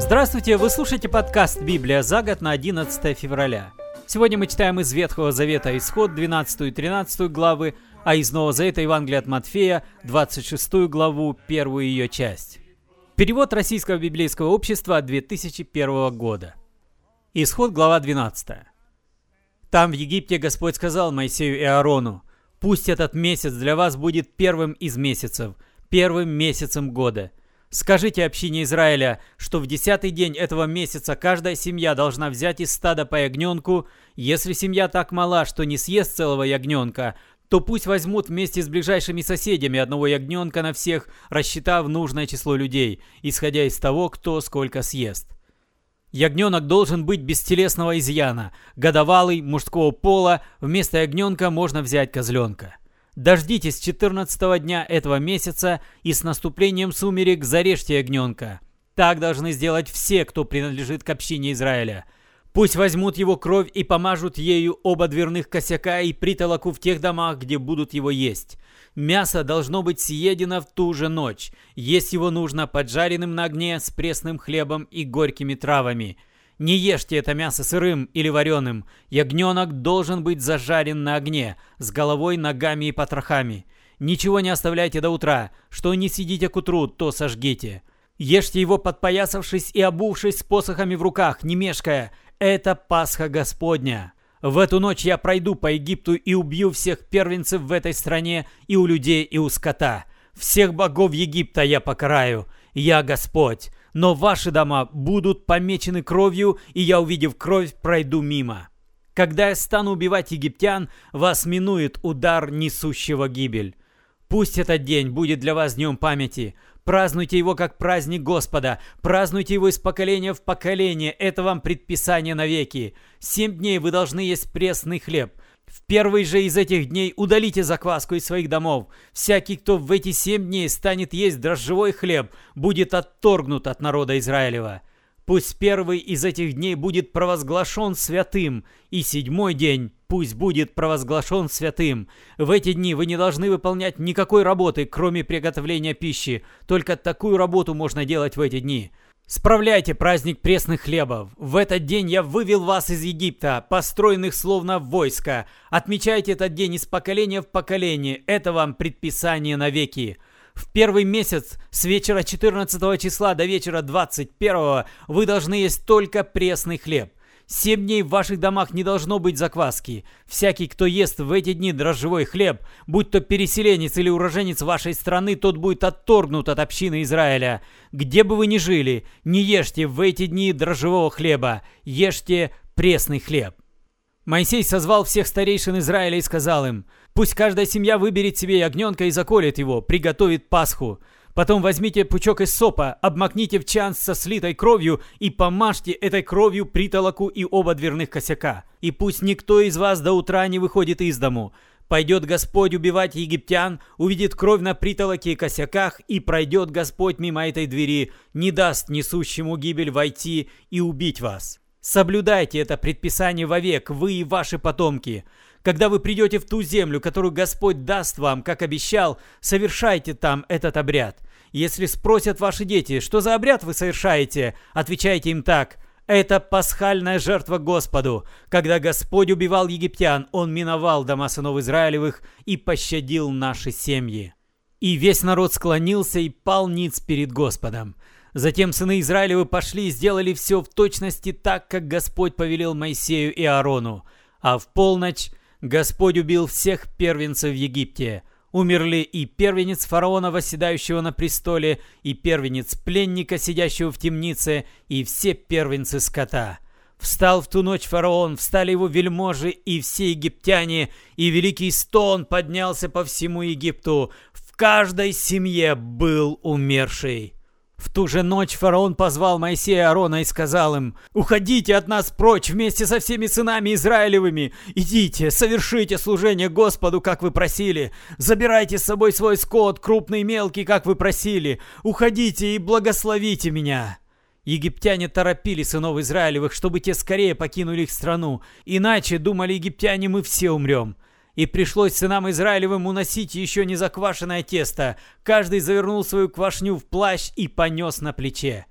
Здравствуйте, вы слушаете подкаст «Библия за год» на 11 февраля. Сегодня мы читаем из Ветхого Завета Исход 12 и 13 главы, а из Нового Завета Евангелие от Матфея 26 главу, первую ее часть. Перевод Российского Библейского Общества 2001 года. Исход, глава 12. «Там в Египте Господь сказал Моисею и Аарону: пусть этот месяц для вас будет первым из месяцев, первым месяцем года. Скажите общине Израиля, что в 10-й день этого месяца каждая семья должна взять из стада по ягненку. Если семья так мала, что не съест целого ягненка, то пусть возьмут вместе с ближайшими соседями одного ягненка на всех, рассчитав нужное число людей, исходя из того, кто сколько съест. Ягненок должен быть бестелесного изъяна, годовалый, мужского пола, вместо ягненка можно взять козленка. Дождитесь 14-го дня этого месяца и с наступлением сумерек зарежьте ягненка. Так должны сделать все, кто принадлежит к общине Израиля. Пусть возьмут его кровь и помажут ею оба дверных косяка и притолоку в тех домах, где будут его есть. Мясо должно быть съедено в ту же ночь. Есть его нужно поджаренным на огне, с пресным хлебом и горькими травами. Не ешьте это мясо сырым или вареным. Ягненок должен быть зажарен на огне, с головой, ногами и потрохами. Ничего не оставляйте до утра. Что не съедите к утру, то сожгите. Ешьте его, подпоясавшись и обувшись, с посохами в руках, не мешкая. Это Пасха Господня. В эту ночь я пройду по Египту и убью всех первенцев в этой стране, и у людей, и у скота. Всех богов Египта я покараю. Я Господь. Но ваши дома будут помечены кровью, и я, увидев кровь, пройду мимо. Когда я стану убивать египтян, вас минует удар несущего гибель. Пусть этот день будет для вас днем памяти. Празднуйте его как праздник Господа. Празднуйте его из поколения в поколение. Это вам предписание навеки. 7 дней вы должны есть пресный хлеб. В первый же из этих дней удалите закваску из своих домов. Всякий, кто в эти 7 дней станет есть дрожжевой хлеб, будет отторгнут от народа Израилева. Пусть первый из этих дней будет провозглашен святым, и 7-й день пусть будет провозглашен святым. В эти дни вы не должны выполнять никакой работы, кроме приготовления пищи. Только такую работу можно делать в эти дни. Справляйте праздник пресных хлебов. В этот день я вывел вас из Египта, построенных словно войско. Отмечайте этот день из поколения в поколение. Это вам предписание навеки. В первый месяц с вечера 14 числа до вечера 21 вы должны есть только пресный хлеб. 7 дней в ваших домах не должно быть закваски. Всякий, кто ест в эти дни дрожжевой хлеб, будь то переселенец или уроженец вашей страны, тот будет отторгнут от общины Израиля. Где бы вы ни жили, не ешьте в эти дни дрожжевого хлеба, ешьте пресный хлеб». Моисей созвал всех старейшин Израиля и сказал им: «Пусть каждая семья выберет себе ягненка и заколет его, приготовит Пасху. Потом возьмите пучок эссопа, обмакните в чан со слитой кровью и помажьте этой кровью притолоку и оба дверных косяка. И пусть никто из вас до утра не выходит из дому. Пойдет Господь убивать египтян, увидит кровь на притолоке и косяках, и пройдет Господь мимо этой двери, не даст несущему гибель войти и убить вас. Соблюдайте это предписание вовек, вы и ваши потомки. Когда вы придете в ту землю, которую Господь даст вам, как обещал, совершайте там этот обряд. Если спросят ваши дети, что за обряд вы совершаете, отвечайте им так: это пасхальная жертва Господу. Когда Господь убивал египтян, Он миновал дома сынов Израилевых и пощадил наши семьи». И весь народ склонился и пал ниц перед Господом. Затем сыны Израилевы пошли и сделали все в точности так, как Господь повелел Моисею и Аарону. А в полночь Господь убил всех первенцев в Египте. Умерли и первенец фараона, восседающего на престоле, и первенец пленника, сидящего в темнице, и все первенцы скота. Встал в ту ночь фараон, встали его вельможи и все египтяне, и великий стон поднялся по всему Египту. В каждой семье был умерший. В ту же ночь фараон позвал Моисея и Аарона и сказал им: «Уходите от нас прочь вместе со всеми сынами Израилевыми. Идите, совершите служение Господу, как вы просили. Забирайте с собой свой скот, крупный и мелкий, как вы просили. Уходите и благословите меня». Египтяне торопили сынов Израилевых, чтобы те скорее покинули их страну. Иначе, думали египтяне, мы все умрем. И пришлось сынам Израилевым уносить еще не заквашенное тесто. Каждый завернул свою квашню в плащ и понес на плече.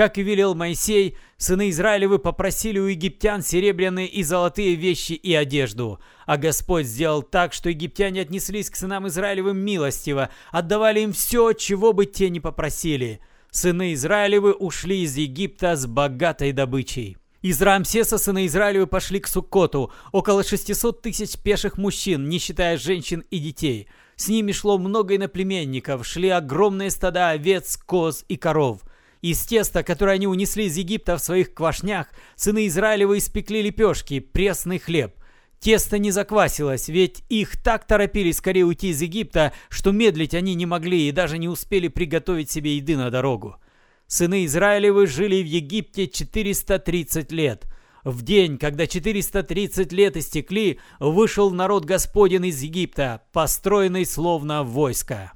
Как и велел Моисей, сыны Израилевы попросили у египтян серебряные и золотые вещи и одежду. А Господь сделал так, что египтяне отнеслись к сынам Израилевым милостиво, отдавали им все, чего бы те ни попросили. Сыны Израилевы ушли из Египта с богатой добычей. Из Рамсеса сыны Израилевы пошли к Суккоту, около 600 тысяч пеших мужчин, не считая женщин и детей. С ними шло много иноплеменников, шли огромные стада овец, коз и коров. Из теста, которое они унесли из Египта в своих квашнях, сыны Израилевы испекли лепешки, пресный хлеб. Тесто не заквасилось, ведь их так торопили скорее уйти из Египта, что медлить они не могли и даже не успели приготовить себе еды на дорогу. Сыны Израилевы жили в Египте 430 лет. В день, когда 430 лет истекли, вышел народ Господень из Египта, построенный словно войско.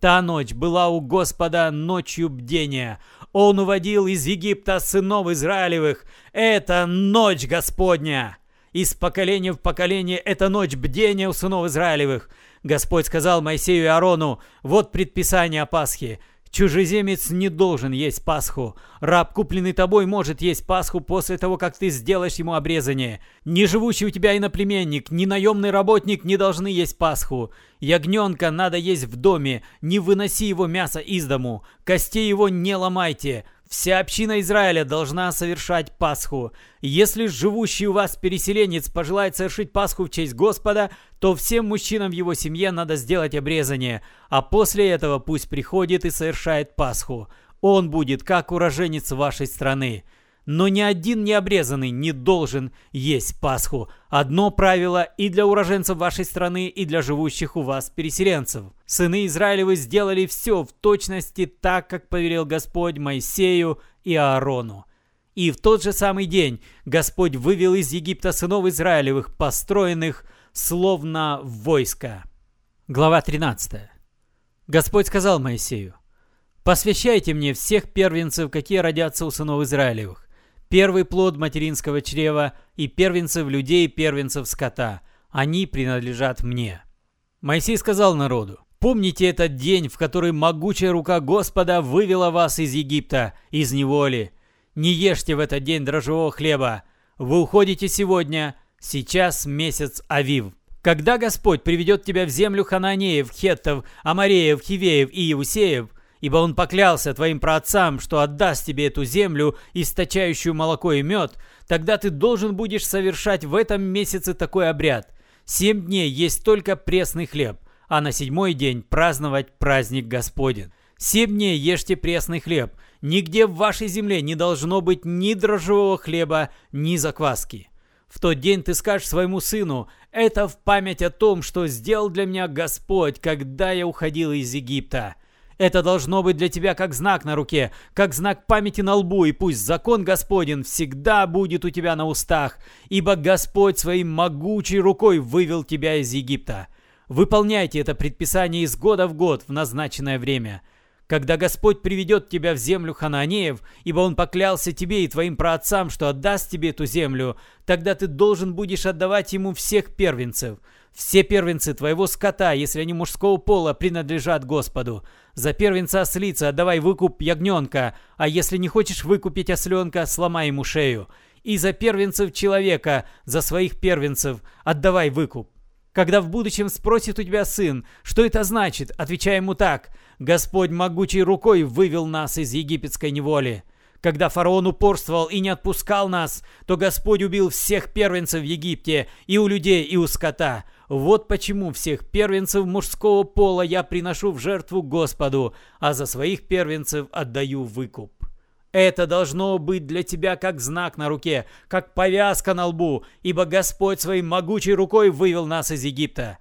Та ночь была у Господа ночью бдения. Он уводил из Египта сынов Израилевых. Это ночь Господня! Из поколения в поколение это ночь бдения у сынов Израилевых. Господь сказал Моисею и Аарону: «Вот предписание о Пасхе. Чужеземец не должен есть Пасху. Раб, купленный тобой, может есть Пасху после того, как ты сделаешь ему обрезание. Не живущий у тебя иноплеменник, ни наемный работник не должны есть Пасху. Ягненка надо есть в доме, не выноси его мясо из дому, костей его не ломайте. Вся община Израиля должна совершать Пасху. Если живущий у вас переселенец пожелает совершить Пасху в честь Господа, то всем мужчинам в его семье надо сделать обрезание, а после этого пусть приходит и совершает Пасху. Он будет как уроженец вашей страны. Но ни один необрезанный не должен есть Пасху. Одно правило и для уроженцев вашей страны, и для живущих у вас переселенцев». Сыны Израилевы сделали все в точности так, как повелел Господь Моисею и Аарону. И в тот же самый день Господь вывел из Египта сынов Израилевых, построенных словно войско. Глава 13. Господь сказал Моисею: «Посвящайте мне всех первенцев, какие родятся у сынов Израилевых. Первый плод материнского чрева и первенцев людей, первенцев скота. Они принадлежат мне». Моисей сказал народу: «Помните этот день, в который могучая рука Господа вывела вас из Египта, из неволи. Не ешьте в этот день дрожжевого хлеба. Вы уходите сегодня, сейчас месяц Авив. Когда Господь приведет тебя в землю Ханаанеев, Хеттов, Амореев, Хивеев и Иусеев, ибо Он поклялся твоим праотцам, что отдаст тебе эту землю, источающую молоко и мед, тогда ты должен будешь совершать в этом месяце такой обряд. 7 дней есть только пресный хлеб, а на 7-й день праздновать праздник Господень. 7 дней ешьте пресный хлеб. Нигде в вашей земле не должно быть ни дрожжевого хлеба, ни закваски. В тот день ты скажешь своему сыну: это в память о том, что сделал для меня Господь, когда я уходил из Египта. Это должно быть для тебя как знак на руке, как знак памяти на лбу, и пусть закон Господень всегда будет у тебя на устах, ибо Господь своей могучей рукой вывел тебя из Египта. Выполняйте это предписание из года в год в назначенное время. Когда Господь приведет тебя в землю Ханаанеев, ибо Он поклялся тебе и твоим праотцам, что отдаст тебе эту землю, тогда ты должен будешь отдавать Ему всех первенцев. Все первенцы твоего скота, если они мужского пола, принадлежат Господу. За первенца ослица отдавай выкуп ягненка, а если не хочешь выкупить осленка, сломай ему шею. И за первенцев человека, за своих первенцев, отдавай выкуп. Когда в будущем спросит у тебя сын, что это значит, отвечай ему так: Господь могучей рукой вывел нас из египетской неволи. Когда фараон упорствовал и не отпускал нас, то Господь убил всех первенцев в Египте, и у людей, и у скота. Вот почему всех первенцев мужского пола я приношу в жертву Господу, а за своих первенцев отдаю выкуп. Это должно быть для тебя как знак на руке, как повязка на лбу, ибо Господь своей могучей рукой вывел нас из Египта».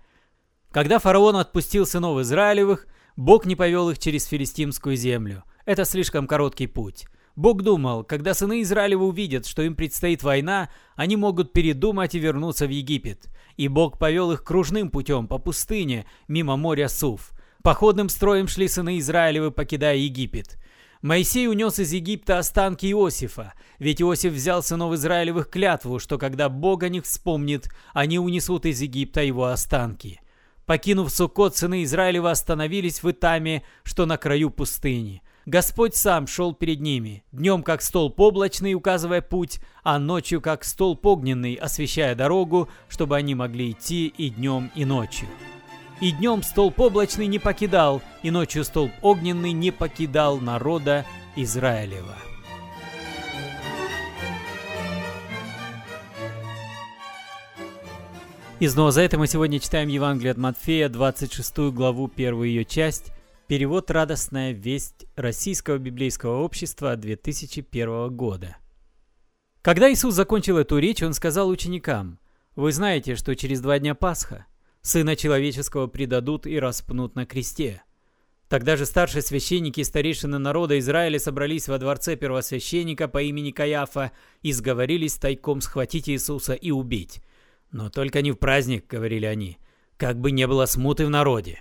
Когда фараон отпустил сынов Израилевых, Бог не повел их через Филистимскую землю. Это слишком короткий путь. Бог думал, когда сыны Израилевы увидят, что им предстоит война, они могут передумать и вернуться в Египет. И Бог повел их кружным путем по пустыне, мимо моря Суф. Походным строем шли сыны Израилевы, покидая Египет. Моисей унес из Египта останки Иосифа, ведь Иосиф взял сынов Израилевых клятву, что когда Бог о них вспомнит, они унесут из Египта его останки. Покинув Суккот, сыны Израилева остановились в Итаме, что на краю пустыни. Господь сам шел перед ними, днем как столб облачный, указывая путь, а ночью как столб огненный, освещая дорогу, чтобы они могли идти и днем, и ночью. И днем столб облачный не покидал, и ночью столб огненный не покидал народа Израилева. Из Нового Завета мы сегодня читаем Евангелие от Матфея, 26 главу, первую ее часть. Перевод «Радостная весть» Российского Библейского Общества 2001 года. Когда Иисус закончил эту речь, Он сказал ученикам: «Вы знаете, что через 2 дня Пасха. Сына Человеческого предадут и распнут на кресте». Тогда же старшие священники и старейшины народа Израиля собрались во дворце первосвященника по имени Каяфа и сговорились тайком схватить Иисуса и убить. «Но только не в праздник», — говорили они, — «как бы не было смуты в народе».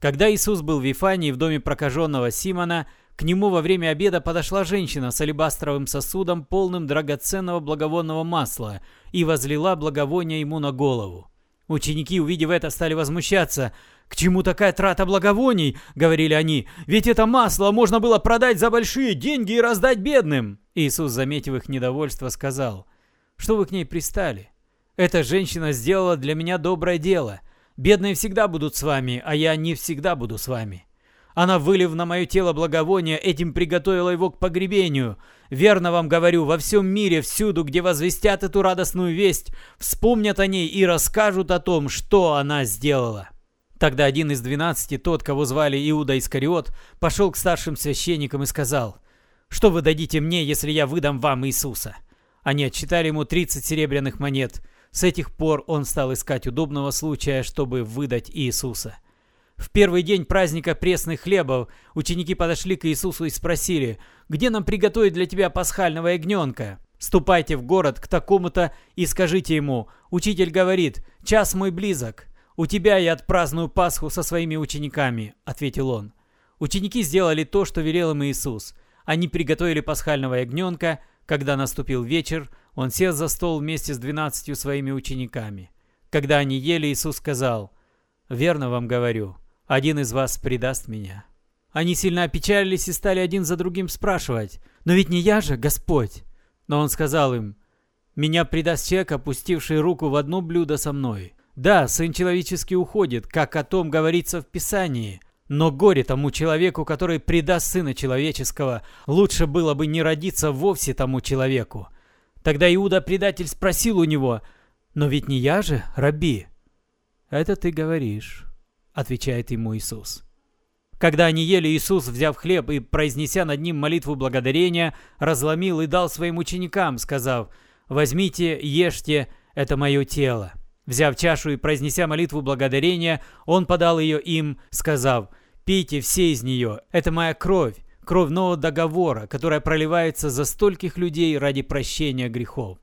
Когда Иисус был в Вифании, в доме прокаженного Симона, к нему во время обеда подошла женщина с алебастровым сосудом, полным драгоценного благовонного масла, и возлила благовоние ему на голову. Ученики, увидев это, стали возмущаться. «К чему такая трата благовоний?» — говорили они. «Ведь это масло можно было продать за большие деньги и раздать бедным!» Иисус, заметив их недовольство, сказал: «Что вы к ней пристали? Эта женщина сделала для меня доброе дело. Бедные всегда будут с вами, а я не всегда буду с вами. Она, вылив на мое тело благовоние, этим приготовила его к погребению. Верно вам говорю, во всем мире, всюду, где возвестят эту радостную весть, вспомнят о ней и расскажут о том, что она сделала». Тогда один из 12, тот, кого звали Иуда Искариот, пошел к старшим священникам и сказал: «Что вы дадите мне, если я выдам вам Иисуса?» Они отсчитали ему 30 серебряных монет. С этих пор он стал искать удобного случая, чтобы выдать Иисуса. В первый день праздника пресных хлебов ученики подошли к Иисусу и спросили: «Где нам приготовить для тебя пасхального ягненка?» «Ступайте в город к такому-то и скажите ему: учитель говорит, час мой близок, у тебя я отпраздную Пасху со своими учениками», — ответил он. Ученики сделали то, что велел им Иисус. Они приготовили пасхального ягненка. Когда наступил вечер, он сел за стол вместе с 12 своими учениками. Когда они ели, Иисус сказал: «Верно вам говорю, один из вас предаст меня». Они сильно опечалились и стали один за другим спрашивать: «Но ведь не я же, Господь?» Но он сказал им: «Меня предаст человек, опустивший руку в одно блюдо со мной. Да, Сын Человеческий уходит, как о том говорится в Писании. Но горе тому человеку, который предаст Сына Человеческого. Лучше было бы не родиться вовсе тому человеку». Тогда Иуда, предатель, спросил у него: «Но ведь не я же, Раби?» «Это ты говоришь», — отвечает ему Иисус. Когда они ели, Иисус, взяв хлеб и произнеся над ним молитву благодарения, разломил и дал своим ученикам, сказав: «Возьмите, ешьте, это мое тело». Взяв чашу и произнеся молитву благодарения, он подал ее им, сказав: «Пейте все из нее, это моя кровь, кровь нового договора, которая проливается за стольких людей ради прощения грехов.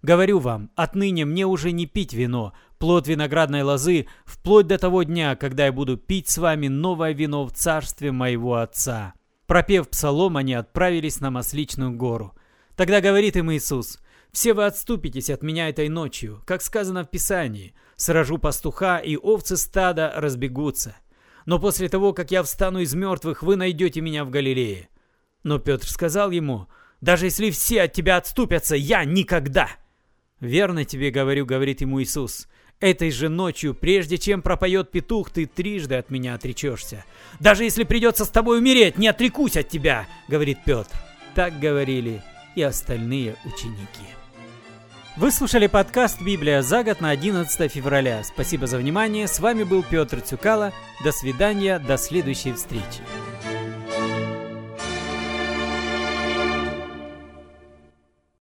Говорю вам, отныне мне уже не пить вино, плод виноградной лозы, вплоть до того дня, когда я буду пить с вами новое вино в царстве моего Отца». Пропев псалом, они отправились на Масличную гору. Тогда говорит им Иисус: «Все вы отступитесь от меня этой ночью, как сказано в Писании: сражу пастуха, и овцы стада разбегутся. Но после того, как я встану из мертвых, вы найдете меня в Галилее». Но Петр сказал ему: «Даже если все от тебя отступятся, я никогда». «Верно тебе говорю, — говорит ему Иисус, — этой же ночью, прежде чем пропоет петух, ты трижды от меня отречешься. Даже если придется с тобой умереть, не отрекусь от тебя, — говорит Петр». Так говорили и остальные ученики. Вы слушали подкаст «Библия за год» на 11 февраля. Спасибо за внимание. С вами был Петр Цюкало. До свидания, до следующей встречи.